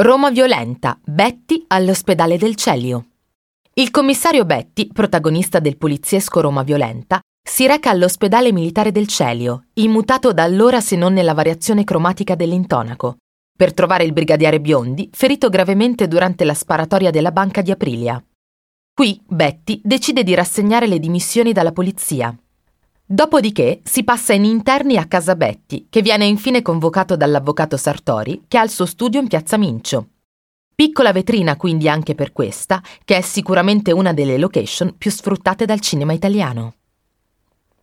Roma Violenta, Betti all'ospedale del Celio. Il commissario Betti, protagonista del poliziesco Roma Violenta, si reca all'ospedale militare del Celio, immutato da allora se non nella variazione cromatica dell'intonaco, per trovare il brigadiere Biondi, ferito gravemente durante la sparatoria della banca di Aprilia. Qui Betti decide di rassegnare le dimissioni dalla polizia. Dopodiché si passa in interni a casa Betti, che viene infine convocato dall'avvocato Sartori, che ha il suo studio in Piazza Mincio. Piccola vetrina quindi anche per questa, che è sicuramente una delle location più sfruttate dal cinema italiano.